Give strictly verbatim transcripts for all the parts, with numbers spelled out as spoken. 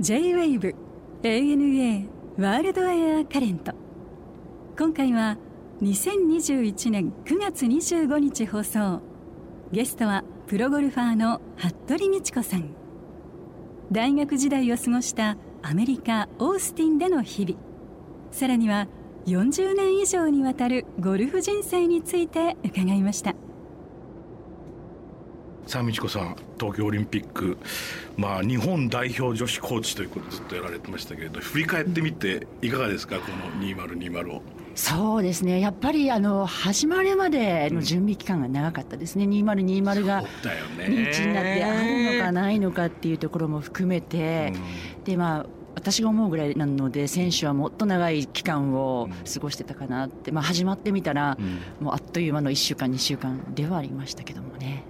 ジェイウェーブ エーエヌエー ワールドエアカレント。今回はにせんにじゅういちねんくがつにじゅうごにち放送。ゲストはプロゴルファーの服部道子さん。大学時代を過ごしたアメリカ・オースティンでの日々、さらにはよんじゅうねん以上にわたるゴルフ人生について伺いました。さあ、道子さん、東京オリンピック、まあ、日本代表女子コーチということをずっとやられてましたけれど、振り返ってみていかがですか、このにせんにじゅうを。そうですね、やっぱりあの始まるまでの準備期間が長かったですね、うん、にせんにじゅうがにじゅういちになってあるのかないのかっていうところも含めて、うん、でまあ私が思うぐらいなので、選手はもっと長い期間を過ごしてたかなって、まあ、始まってみたら、うん、もうあっという間のいっしゅうかんにしゅうかんではありましたけどもね。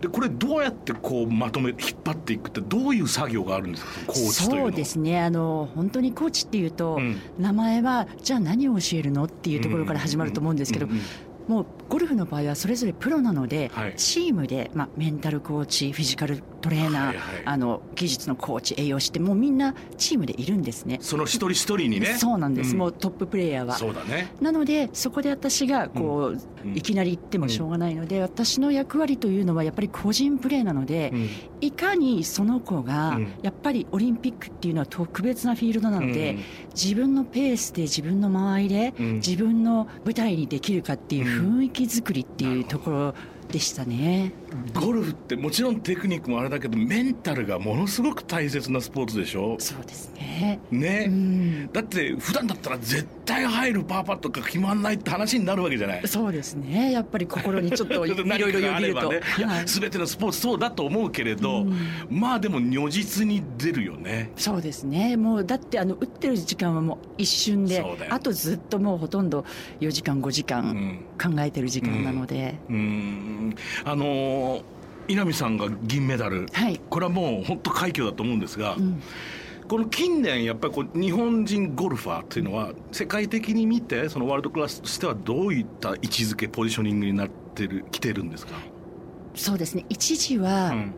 でこれどうやってこうまとめ引っ張っていくって、どういう作業があるんですか、コーチというのは。そうですね、あの本当にコーチっていうと、うん、名前はじゃあ何を教えるのっていうところから始まると思うんですけど、うんうんうんうん、もうゴルフの場合はそれぞれプロなので、はい、チームで、まあ、メンタルコーチ、フィジカルトレーナー、はいはい、あの技術のコーチ、栄養士って、もうみんなチームでいるんですね、その一人一人にね。そうなんです、うん、もうトッププレーヤーはそうだね。なのでそこで私がこう、うん、いきなり行ってもしょうがないので、うん、私の役割というのはやっぱり個人プレーなので、うん、いかにその子が、うん、やっぱりオリンピックっていうのは特別なフィールドなので、うん、自分のペースで自分の間合いで、うん、自分の舞台にできるかっていう雰囲気作りっていうところでしたね。ゴルフってもちろんテクニックもあれだけど、メンタルがものすごく大切なスポーツでしょ。そうですね。ね、うん、だって普段だったら絶対入るパーパットが決まんないって話になるわけじゃない。そうですね、やっぱり心にちょっといろいろよぎると、ね、はい、全てのスポーツそうだと思うけれど、うん、まあでも如実に出るよね。そうですね、もうだってあの打ってる時間はもう一瞬で、あとずっともうほとんどよじかんごじかん考えてる時間なので、うんうんうん、あの稲見さんが銀メダル、はい、これはもう本当快挙だと思うんですが、うん、この近年やっぱりこう日本人ゴルファーっていうのは世界的に見て、そのワールドクラスとしてはどういった位置づけ、ポジショニングになってるきてるんですか。そうですね、一時は、うん、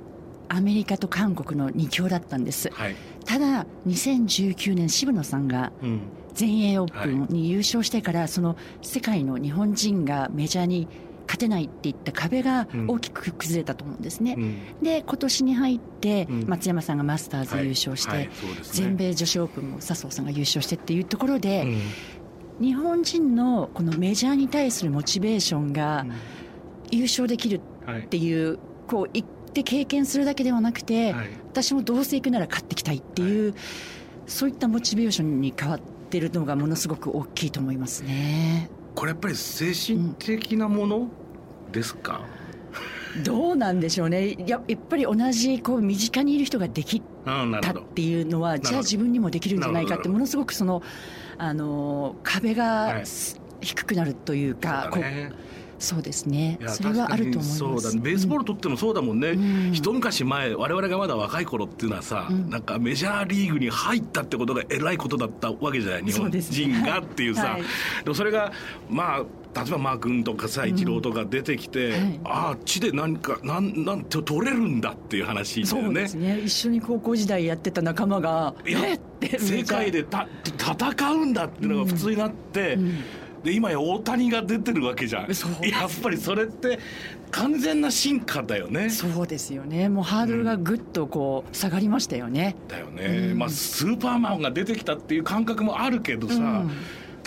アメリカと韓国のに強だったんです、はい、ただにせんじゅうきゅうねん渋野さんが、うん、全英オープンに優勝してから、はい、その世界の日本人がメジャーに勝てないっていった壁が大きく崩れたと思うんですね、うん、で今年に入って松山さんがマスターズ優勝して、はいはいね、全米女子オープンも笹生さんが優勝してっていうところで、うん、日本人のこのメジャーに対するモチベーションが優勝できるっていう、はい、こう行って経験するだけではなくて、はい、私もどうせ行くなら勝ってきたいっていう、はい、そういったモチベーションに変わってるのがものすごく大きいと思いますね。これやっぱり精神的なものですか、うん、どうなんでしょうね。や, やっぱり同じこう身近にいる人ができたっていうのは、じゃあ自分にもできるんじゃないかって、ものすごくその、あの壁が低くなるというか、はい、うそうですね、それはあると思います。そうだ、ね、ベースボールとってもそうだもんね、うん、一昔前我々がまだ若い頃っていうのはさ、うん、なんかメジャーリーグに入ったってことがえらいことだったわけじゃない、日本人がっていうさ、そうですね、はい、でもそれがまあ例えばマー君とかさ、イチローとか出てきて、うん、はい、ああ地で何かなんなんて取れるんだっていう話だよね。そうですね、一緒に高校時代やってた仲間がえって世界でた戦うんだっていうのが普通になって、うんうん、で今や大谷が出てるわけじゃん。やっぱりそれって完全な進化だよね。そうですよね、もうハードルがぐっとこう下がりましたよね、うん、だよね、うん、まあ、スーパーマンが出てきたっていう感覚もあるけどさ、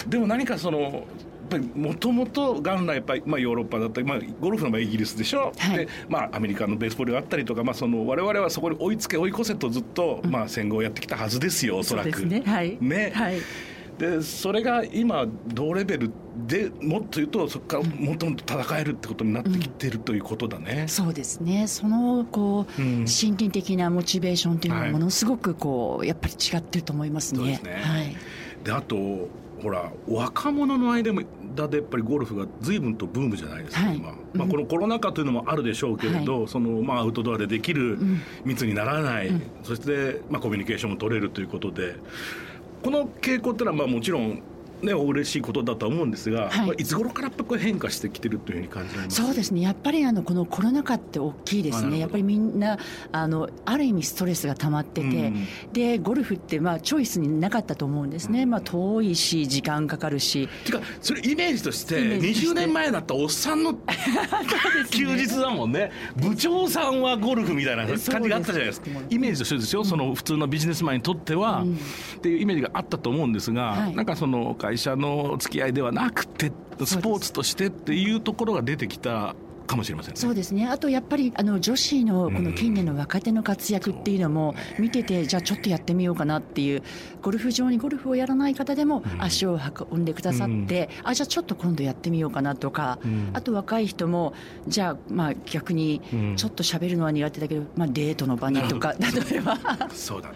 うん、でも何かそのやっぱりもともと元来やっぱり、まあ、ヨーロッパだったり、まあ、ゴルフの場合イギリスでしょ、はい、でまあ、アメリカのベースボールがあったりとか、まあ、その我々はそこに追いつけ追い越せとずっと、うん、まあ、戦後をやってきたはずですよ、おそらく。そうですね、はい、ね、はい、でそれが今同レベルで、もっと言うとそこからもっともっと戦えるってことになってきてるということだね、うん、そうですね、そのこう、うん、心理的なモチベーションというのはものすごくこう、はい、やっぱり違ってると思いますね。そうですね、はい、であとほら若者の間でやっぱりゴルフが随分とブームじゃないですか、はい、今、まあ、このコロナ禍というのもあるでしょうけれど、はい、そのまあアウトドアでできる、密にならない、うん、そしてまあコミュニケーションも取れるということで、この傾向ってのはまあもちろんね、嬉しいことだと思うんですが、はい、まあ、いつ頃からやっぱこれ変化してきてるというふうに感じられます。そうですね、やっぱりあのこのコロナ禍って大きいですね。やっぱりみんな あのある意味ストレスが溜まってて、うん、でゴルフってまあチョイスになかったと思うんですね、うん、まあ、遠いし時間かかるしてか、それイメージとしてにじゅうねんまえだったおっさんの、ね、休日だもんね。部長さんはゴルフみたいな感じがあったじゃないですか。イメージとしてですよ、うん、その普通のビジネスマンにとっては、うん、っていうイメージがあったと思うんですが、はい、なんかその会社の付き合いではなくてスポーツとしてっていうところが出てきたかもしれませんね。そうですね。あとやっぱりあの女子のこの近年の若手の活躍っていうのも見てて、じゃあちょっとやってみようかなっていう、ゴルフ場にゴルフをやらない方でも足を運んでくださって、うん、あ、じゃあちょっと今度やってみようかなとか、うん、あと若い人もじゃあまあ逆にちょっと喋るのは苦手だけど、まあ、デートの場にとか、例えばそうだね。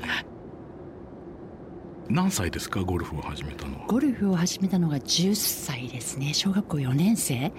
何歳ですか、ゴルフを始めたのは。ゴルフを始めたのがじゅっさいですね。小学校よねんせい、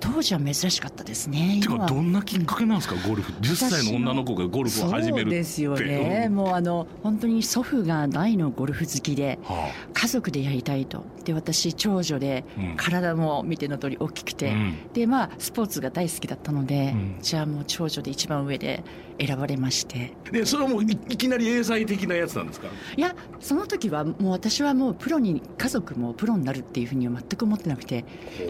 当時は珍しかったですね。てかどんなきっかけなんですか、ゴルフ。じゅっさいの女の子がゴルフを始めるって。そうですよね、うん、もうあの本当に祖父が大のゴルフ好きで、はあ、家族でやりたいと。で私長女で、うん、体も見ての通り大きくて、うん、でまあスポーツが大好きだったので、うん、じゃあもう長女で一番上で選ばれまして。でそれはもう い, いきなり英才的なやつなんですか。いや、その時はもう私はもうプロに、家族もプロになるっていうふうには全く思ってなくて、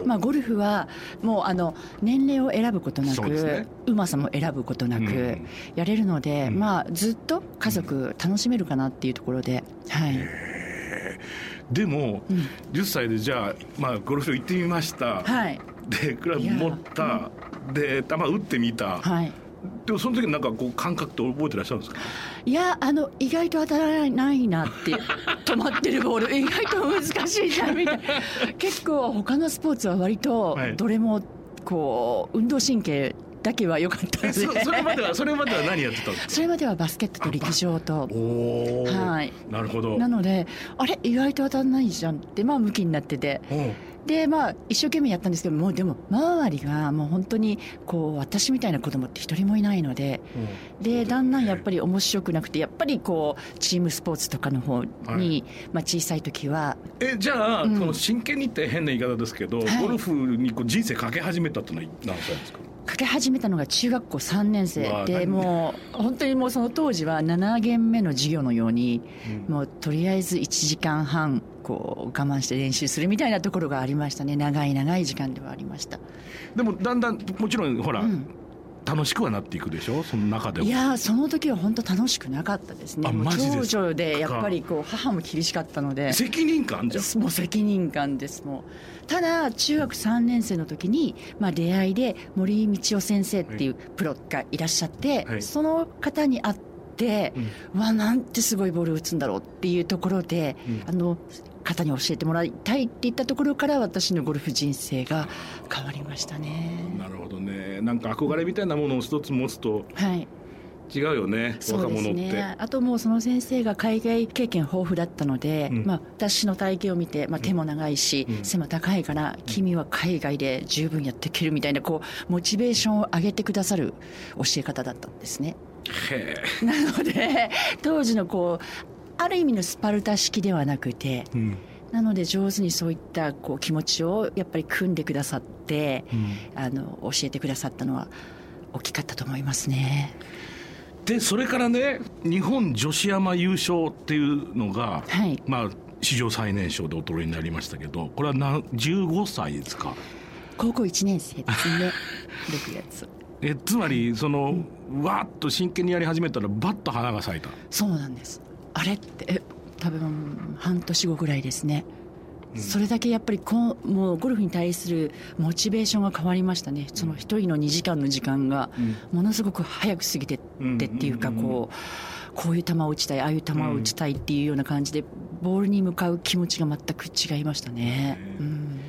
まあ、ゴルフはもうあの年齢を選ぶことなく、ね、うまさも選ぶことなくやれるので、うん、まあ、ずっと家族楽しめるかなっていうところで、うん、はい。でも、うん、じゅっさいでじゃあ、まあ、ゴルフ行ってみました、はい、でクラブ持った、うん、で球打ってみた、はい。でもその時なんかこう感覚って覚えてらっしゃるんですか。いや、あの意外と当たらないなって止まってるボール意外と難しいじゃんみたいな。結構他のスポーツは割とどれもこう運動神経だけは良かったのでそ, それまではそれまでは何やってたんですか。それまではバスケットと陸上と、お、はい、なるほど。なのであれ意外と当たらないじゃんってまあ向きになってて、でまあ一生懸命やったんですけども、でも周りがもう本当にこう私みたいな子供って一人もいないので、うん、でだんだんやっぱり面白くなくて、やっぱりこうチームスポーツとかの方に、はい、まあ、小さい時はえじゃあ、うん、その真剣にって変な言い方ですけど、はい、ゴルフにこう人生かけ始めたってのは何歳ですか。かけ始めたのが中学校さんねんせいで、もう本当にもうその当時はなな限目の授業のように、うん、もうとりあえずいちじかんはんこう我慢して練習するみたいなところがありましたね。長い長い時間ではありました。でもだんだんもちろんほら、うん、楽しくはなっていくでしょ、その中でも。いや、その時は本当楽しくなかったですね。もう長女でやっぱりこう母も厳しかったので責任感じゃん。もう責任感です。もうただ中学さんねんせいの時に、まあ、出会いで森道夫先生っていうプロがいらっしゃって、はい、その方に会って、うん、うわなんてすごいボール打つんだろうっていうところで、うん、あの方に教えてもらいたいって言ったところから私のゴルフ人生が変わりましたね。なるほどね。なんか憧れみたいなものを一つ持つと、はい、違うよね、若者って。そうですね。あともうその先生が海外経験豊富だったので、うん、まあ、私の体型を見て、まあ、手も長いし、うん、背も高いから、うん、君は海外で十分やっていけるみたいなこうモチベーションを上げてくださる教え方だったんですね。へえ。なので当時のこうある意味のスパルタ式ではなくて、うん、なので上手にそういったこう気持ちをやっぱり組んでくださって、うん、あの教えてくださったのは大きかったと思いますね。でそれからね、日本女子アマ優勝っていうのが、はい、まあ、史上最年少でおとりになりましたけど、これはなじゅうごさいですか。高校いちねんせいですね。ろくがつえつまりその、うん、わーっと真剣にやり始めたらバッと花が咲いた。そうなんです。あれって多分半年後ぐらいですね、うん、それだけやっぱりこもうゴルフに対するモチベーションが変わりましたね。その一人のにじかんの時間がものすごく早く過ぎてってっていうか、こうこういう球を打ちたい、ああいう球を打ちたいっていうような感じで、ボールに向かう気持ちが全く違いましたね、うん。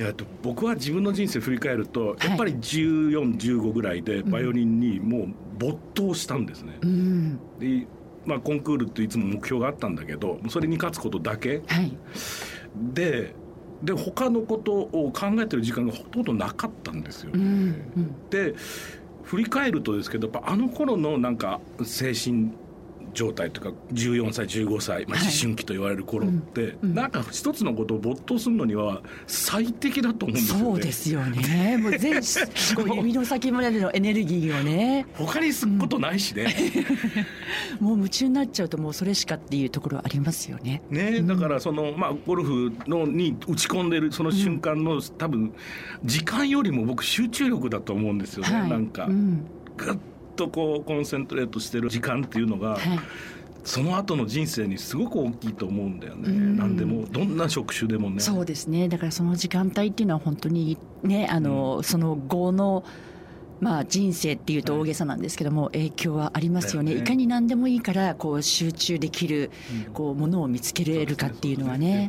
いや、僕は自分の人生振り返るとやっぱりじゅうよん、じゅうごぐらいでバイオリンにもう没頭したんですね、うん。でまあ、コンクールっていつも目標があったんだけど、それに勝つことだけ、はい、で, で他のことを考えてる時間がほとんどなかったんですよ、ね、うんうん。で振り返るとですけど、やっぱあの頃のなんか精神状態とかじゅうよんさいじゅうごさい、まあ、思春期と言われる頃って、はいうんうん、なんか一つのことを没頭するのには最適だと思うんですよね。そうですよね。もう全こう指の先までのエネルギーをね他にすることないしね、うん、もう夢中になっちゃうともうそれしかっていうところありますよね。ね、だからその、まあ、ゴルフのに打ち込んでるその瞬間の、うん、多分時間よりも僕集中力だと思うんですよね、はい、なんか、うん、グッとこうコンセントレートしてる時間っていうのが、はい、その後の人生にすごく大きいと思うんだよね。何でもどんな職種でもね。そうですね。だからその時間帯っていうのは本当にね、あの、うん、その後のまあ、人生っていうと大げさなんですけども、はい、影響はありますよね。いかに何でもいいからこう集中できる、うん、こうものを見つけれるかっていうのはね。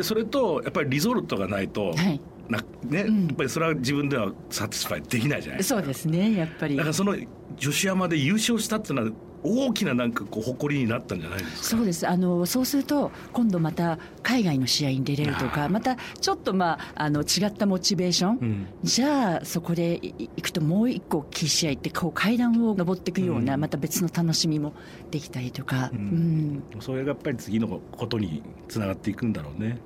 それとやっぱりリゾルトがないと、はいなねうん、やっぱりそれは自分ではサティスファイできないじゃないですか。そうですね。やっぱりだからその女子山で優勝したっていうのは大きななんかこう誇りになったんじゃないですか。そうです。あのそうすると今度また海外の試合に出れるとか、またちょっと、まあ、あの違ったモチベーション、うん、じゃあそこで行くともう一個大きい試合ってこう階段を上っていくような、うん、また別の楽しみもできたりとか、うんうん、それがやっぱり次のことにつながっていくんだろうね。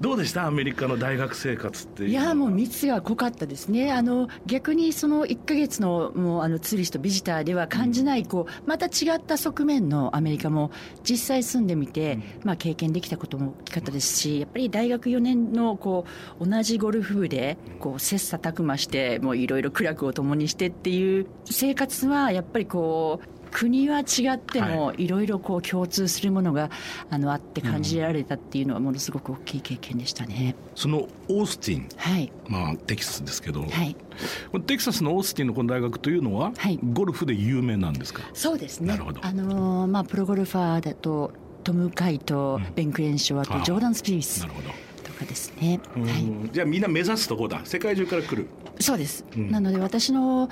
どうでした？アメリカの大学生活って。いやもう密が濃かったですね。あの逆にそのいっかげつ の, もうあのツーリストビジターでは感じないこうまた違った側面のアメリカも実際住んでみて、まあ、経験できたことも大きかったですし、やっぱり大学よねんのこう同じゴルフ部でこう切磋琢磨してもういろいろ苦楽を共にしてっていう生活はやっぱりこう国は違ってもいろいろこう共通するものが あのあって感じられたっていうのはものすごく大きい経験でしたね。そのオースティン、はいまあ、テキサスですけど、はい、テキサスのオースティンのこの大学というのはゴルフで有名なんですか？はい、そうですね。なるほど。あのーまあ、プロゴルファーだとトム・カイとベン・クレンショー、あとジョーダン・スピース、なるほどですね。はい、じゃあみんな目指すとこだ。世界中から来る。そうです、うん、なので私 の,、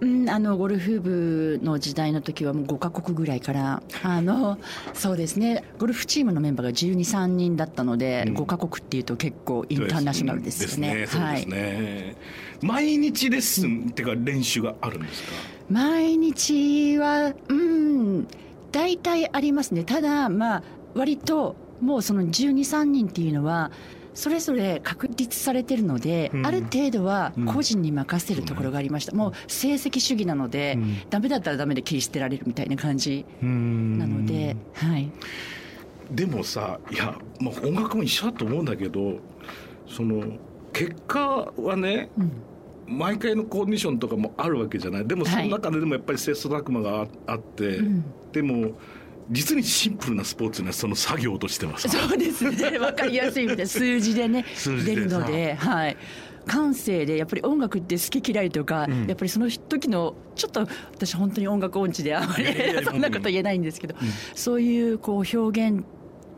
うん、あのゴルフ部の時代の時はもうごかこくぐらいからあのそうですねゴルフチームのメンバーがじゅうにさんにんだったので、うん、ごかこくっていうと結構インターナショナルですよね。毎日レッスンっていうか練習があるんですか？毎日はうん大体ありますね。ただまあ割ともうそのじゅうにさんにんっていうのはそれぞれ確立されてるので、うん、ある程度は個人に任せるところがありました、うん、もう成績主義なので、うん、ダメだったらダメで切り捨てられるみたいな感じなので、はい、でもさいや、まあ、音楽も一緒だと思うんだけどその結果はね、うん毎回のコンディションとかもあるわけじゃない。でもその中ででもやっぱり切磋琢磨があって、はいうん、でも実にシンプルなスポーツにはその作業としてはさそうですね分かりやすいみたいな数字でね数字で出るので、はい、感性でやっぱり音楽って好き嫌いとか、うん、やっぱりその時のちょっと私本当に音楽音痴であんまりそんなこと言えないんですけど、うん、そういうこう表現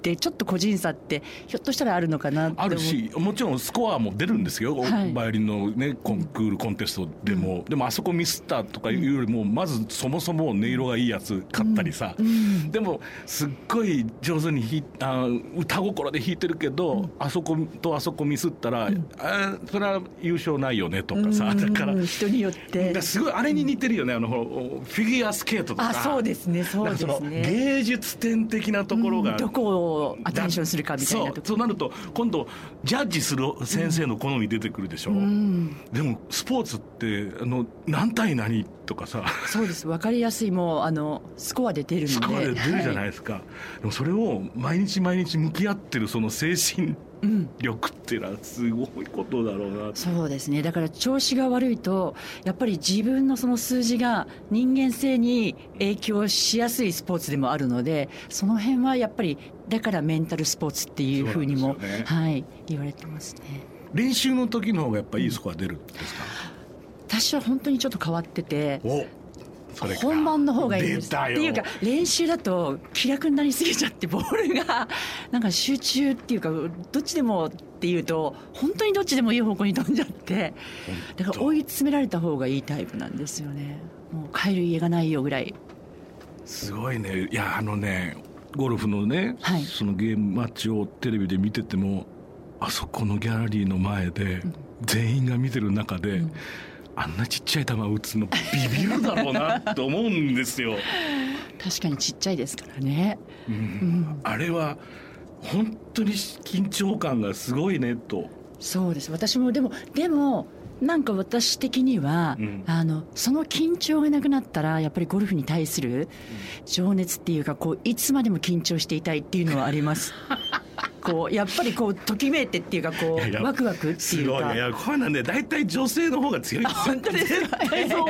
でちょっと個人差ってひょっとしたらあるのかなって思う。あるしもちろんスコアも出るんですよ、はい、バイオリンの、ね、コンクールコンテストでも、うん、でもあそこミスったとかいうよりも、うん、まずそもそも音色がいいやつ買ったりさ、うんうん、でもすっごい上手にひあ歌心で弾いてるけど、うん、あそことあそこミスったら、うん、あそれは優勝ないよねとかさ、うん、だから人によってだすごいあれに似てるよね、うん、あのフィギュアスケートとか。あそうですねそうですね。芸術点的なところが、うん、どこをアテンションするかみたいなところ。そう、そうなると今度ジャッジする先生の好み出てくるでしょ、うんうん、でもスポーツってあの何対何とかさそうです分かりやすいもうあのスコアで出るのでスコアで出るじゃないですか、はい、でもそれを毎日毎日向き合ってるその精神力っていうのはすごいことだろうな、うん、そうですね。だから調子が悪いとやっぱり自分のその数字が人間性に影響しやすいスポーツでもあるのでその辺はやっぱりだからメンタルスポーツっていうふうにも、ねはい、言われてますね。練習の時の方がやっぱりいいスコア出るんですか？私は本当にちょっと変わってておそれ本番の方がいいですっていうか練習だと気楽になりすぎちゃってボールがなんか集中っていうかどっちでもっていうと本当にどっちでもいい方向に飛んじゃってだから追い詰められた方がいいタイプなんですよね。もう帰る家がないよぐらいすごいね。いやあのねゴルフのね、はい、そのゲームマッチをテレビで見ててもあそこのギャラリーの前で全員が見てる中で、うんあんなちっちゃい球打つのビビるだろうなと思うんですよ確かにちっちゃいですからね、うんうん、あれは本当に緊張感がすごいねと。そうです。私もでもでもなんか私的には、うん、あのその緊張がなくなったらやっぱりゴルフに対する情熱っていうか、こういつまでも緊張していたいっていうのはありますこうやっぱりこうときめいてっていうか、こういやワクワクっていうか、すごい、いやこれなんでだいたい女性の方が強いんですよ。本当ですか。絶対そう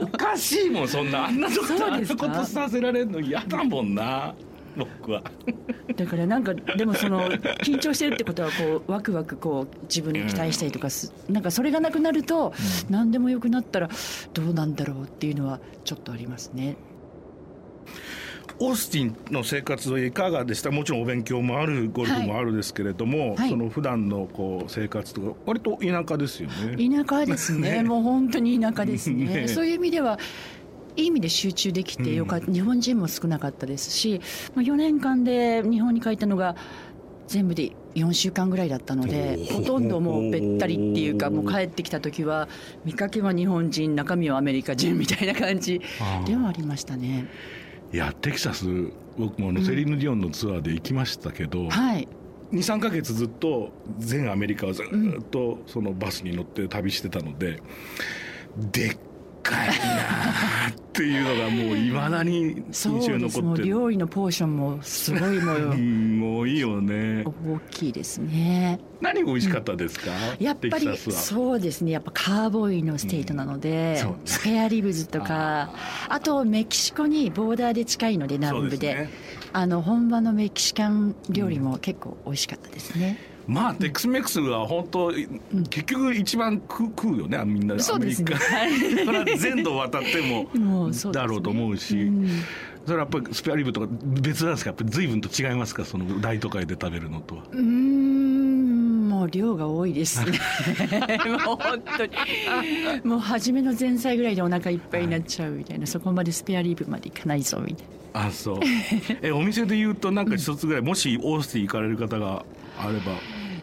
おかしいもん、そんなあんなことあんなことさせられるの嫌だもんな僕はだからなんかでもその緊張してるってことはこうワクワクこう自分に期待したりとかす、うん、なんかそれがなくなると、うん、何でもよくなったらどうなんだろうっていうのはちょっとありますね。オースティンの生活はいかがでした？もちろんお勉強もあるゴルフもあるですけれども、はいはい、その普段のこう生活とか割と田舎ですよね。田舎ですね、 ねもう本当に田舎ですね、 ねそういう意味ではいい意味で集中できてよかった、うん、日本人も少なかったですし、まあ、よねんかんで日本に帰ったのが全部でよんしゅうかんぐらいだったので、ほとんどもうべったりっていうか、もう帰ってきた時は見かけは日本人、中身はアメリカ人みたいな感じではありましたね。いやテキサス僕もセリーヌ・ディオンのツアーで行きましたけど、うん、はい、にさんかげつずっと全アメリカをずっとそのバスに乗って旅してたので、でっかいなっていうのがもういまだに印象に残ってる。そうです。料理のポーションもすごいもうもういいよね、大きいですね。何が美味しかったですか、うん、やっぱりそうですね、やっぱカーボーイのステートなので、うん、スペアリブズとか あ, あとメキシコにボーダーで近いので南部 で, で、ね、あの本場のメキシカン料理も結構美味しかったですね、うんまあ、テックスメックスは本当、うん、結局一番食うよね、みんなアメリカ、ね、それは全土渡ってもだろうと思うし、う、ねうん、それはやっぱりスペアリブとか別なんですか、やっぱり随分と違いますか、その大都会で食べるのとは。うーん、もう量が多いですねもう本当にもう初めの前菜ぐらいでお腹いっぱいになっちゃうみたいな、はい、そこまでスペアリブまでいかないぞみたいな。あ、そうえお店で言うとなんか一つぐらい、うん、もしオースティン行かれる方があれば。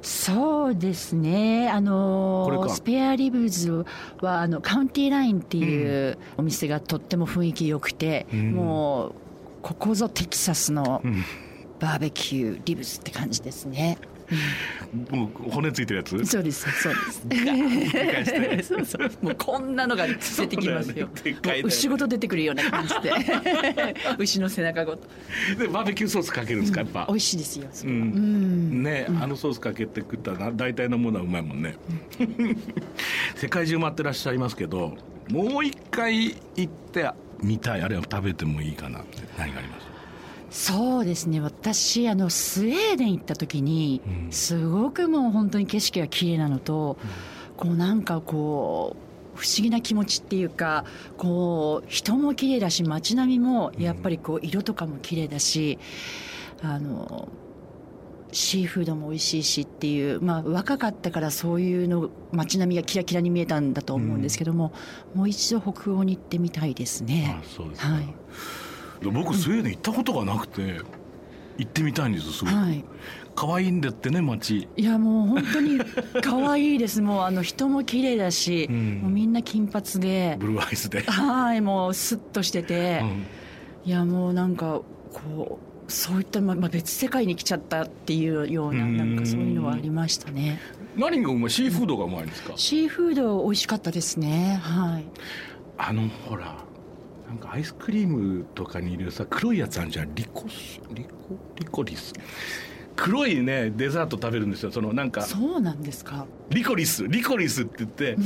そうですね、あのスペアリブズはあのカウンティーラインっていうお店がとっても雰囲気良くて、うん、もうここぞテキサスのバーベキューリブズって感じですね、うん、もう骨ついてるやつ。そうですそうですそうそうもうこんなのが出てきます よ, よ、ね、牛ごと出てくるような感じで牛の背中ごとでバーベキューソースかけるんですか、うん、やっぱ美味しいですよそれは、うんうん、ね、うん、あのソースかけて食ったら大体のものはうまいもんね、うん、世界中回ってらっしゃいますけど、もう一回行ってみたい、あるいは食べてもいいかなって何がありますか。そうですね、私あのスウェーデン行った時に、うん、すごくもう本当に景色が綺麗なのと、うん、こうなんかこう不思議な気持ちっていうか、こう人も綺麗だし街並みもやっぱりこう色とかも綺麗だし、うん、あのシーフードも美味しいしっていう、まあ、若かったからそういうの街並みがキラキラに見えたんだと思うんですけども、うん、もう一度北欧に行ってみたいですね。あ、そうですか、はい、僕スウェーデン行ったことがなくて行ってみたいんですよ、すごい、はい、可愛いんだってね街。いやもう本当に可愛いですもうあの人も綺麗だし、うん、もうみんな金髪でブルーアイスで、はい、もうスッとしてて、うん、いやもうなんかこうそういった、まあ、別世界に来ちゃったっていうような、なんかそういうのはありましたね。何がうまい？シーフードがうまいんですか？シーフード美味しかったですね、はい、あのほらなんかアイスクリームとかにいるさ黒いやつあるじゃん、リコスリコリコリス、黒いねデザート食べるんですよ。そのなんかそうなんですか、リコリスリコリスって言って、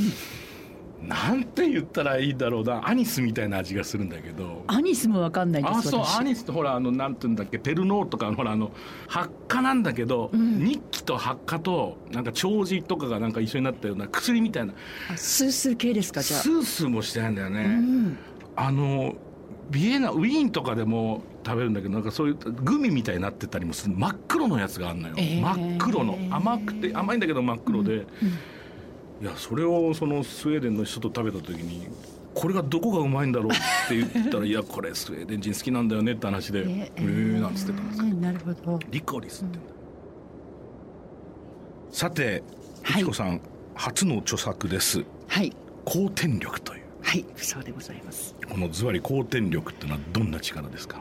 うん、なんて言ったらいいだろうな、アニスみたいな味がするんだけど、アニスも分かんないんです。あ、そうアニスってほらあのなんていうんだっけ、ペルノーとかほらあの発火なんだけど、うん、日記と発火となんか長寿とかがなんか一緒になったような薬みたいな。あ、スースー系ですか。じゃあスースーもしてないんだよね、うん、あのビエナウィーンとかでも食べるんだけど、なんかそういうグミみたいになってたりもする真っ黒のやつがあるのよ、えー、真っ黒の甘くて甘いんだけど真っ黒で、うんうん、いやそれをそのスウェーデンの人と食べた時にこれがどこがうまいんだろうって言ったらいやこれスウェーデン人好きなんだよねって話でえー、えー、なんつってたんですけど、えー、なるほどリコリスって、うん、さてゆきこさん、はい、初の著作です。はい、後天力という。はい、そうでございます。このズバリ後天力というのはどんな力ですか？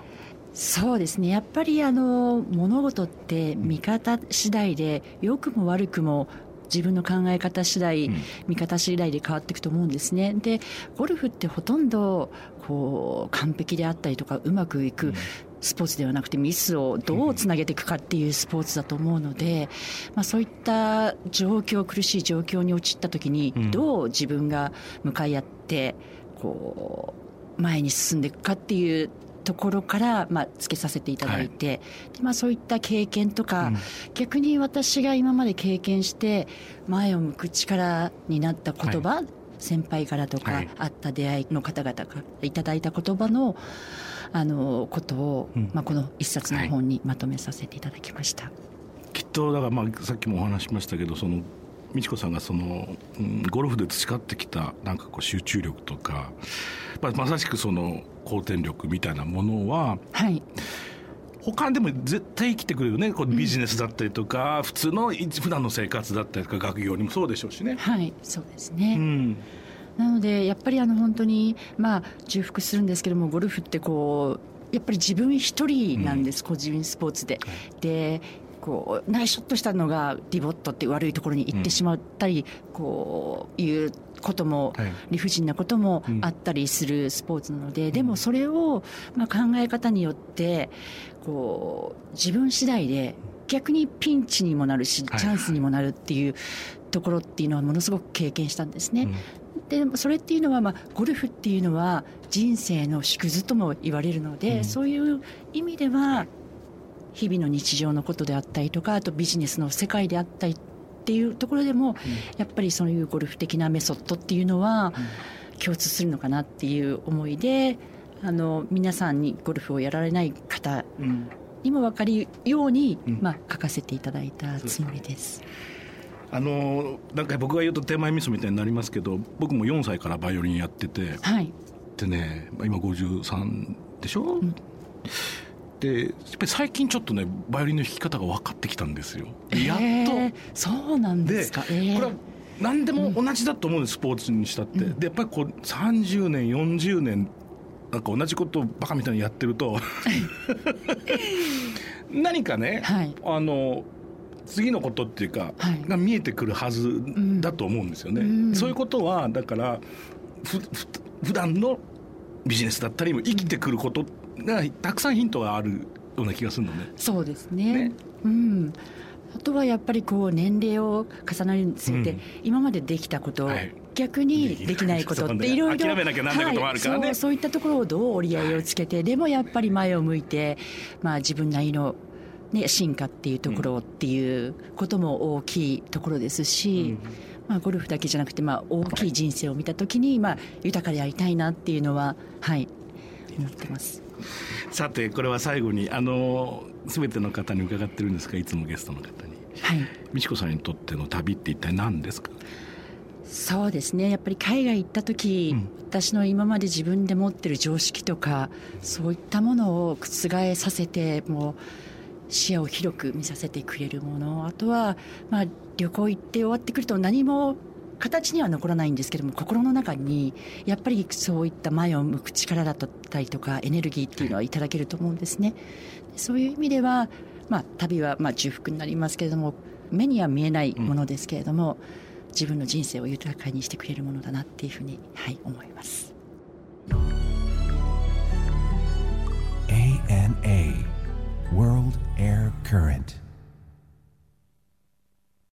そうですね、やっぱりあの物事って見方次第で良くも悪くも自分の考え方次第、うん、見方次第で変わっていくと思うんですね。でゴルフってほとんどこう完璧であったりとかうまくいく、うんスポーツではなくてミスをどうつなげていくかっていうスポーツだと思うので、まあ、そういった状況苦しい状況に陥った時にどう自分が向かい合ってこう前に進んでいくかっていうところからまあつけさせていただいて、はいでまあ、そういった経験とか、うん、逆に私が今まで経験して前を向く力になった言葉、はい、先輩からとか、はい、会った出会いの方々からいただいた言葉のあのことを、うんまあ、この一冊の本にまとめさせていただきました、はい、きっとだから、まあ、さっきもお話しましたけどその美智子さんがその、うん、ゴルフで培ってきたなんかこう集中力とか、まあ、まさしくその後天力みたいなものは、はい、他でも絶対生きてくれるねこうビジネスだったりとか、うん、普通の普段の生活だったりとか学業にもそうでしょうしね。はいそうですね、うんなのでやっぱりあの本当にまあ重複するんですけどもゴルフってこうやっぱり自分一人なんです、うん、個人スポーツで、はい、でこうナイスショットしたのがディボットって悪いところに行ってしまったり、うん、こういうことも理不尽なこともあったりするスポーツなので、はいうん、でもそれをまあ考え方によってこう自分次第で逆にピンチにもなるしチャンスにもなるっていうところっていうのはものすごく経験したんですね、うんでそれっていうのは、まあ、ゴルフっていうのは人生の縮図とも言われるので、うん、そういう意味では日々の日常のことであったりとかあとビジネスの世界であったりっていうところでも、うん、やっぱりそういうゴルフ的なメソッドっていうのは共通するのかなっていう思いであの皆さんにゴルフをやられない方にも分かるように、うんまあ、書かせていただいたつもりです。あのなんか僕が言うと手前味噌みたいになりますけど僕もよんさいからバイオリンやってて、はい、でね今ごじゅうさんでしょ、うん、でやっぱり最近ちょっとねバイオリンの弾き方が分かってきたんですよ、えー、やっとそうなんですか、えー、これは何でも同じだと思うんです、うん、スポーツにしたってでやっぱりこうさんじゅうねんよんじゅうねんなんか同じことをバカみたいにやってると何かね、はい、あの次のことっていうか、はい、が見えてくるはずだと思うんですよね、うん、そういうことはだからふふ普段のビジネスだったりも生きてくることがたくさんヒントがあるような気がするので、ね、そうです ね, ね、うん、あとはやっぱりこう年齢を重ねるにつれて、うん、今までできたこと、はい逆にできないことっていろいろ諦めなきゃなんないこともあるからね、はい、そう、そういったところをどう折り合いをつけて、はい、でもやっぱり前を向いて、まあ、自分なりのね、進化っていうところっていうことも大きいところですし、うんまあ、ゴルフだけじゃなくてまあ大きい人生を見たときにまあ豊かでありたいなっていうのははい思ってます。さてこれは最後にあの全ての方に伺ってるんですがいつもゲストの方に、はい、美智子さんにとっての旅って一体何ですか？そうですねやっぱり海外行った時、うん、私の今まで自分で持ってる常識とかそういったものを覆させてもう視野を広く見させてくれるものあとは、まあ、旅行行って終わってくると何も形には残らないんですけども心の中にやっぱりそういった前を向く力だったりとかエネルギーっていうのはいただけると思うんですね。そういう意味では、まあ、旅はまあ重複になりますけれども目には見えないものですけれども、うん、自分の人生を豊かにしてくれるものだなっていうふうに、はい、思います。 エーエヌエー World Air Current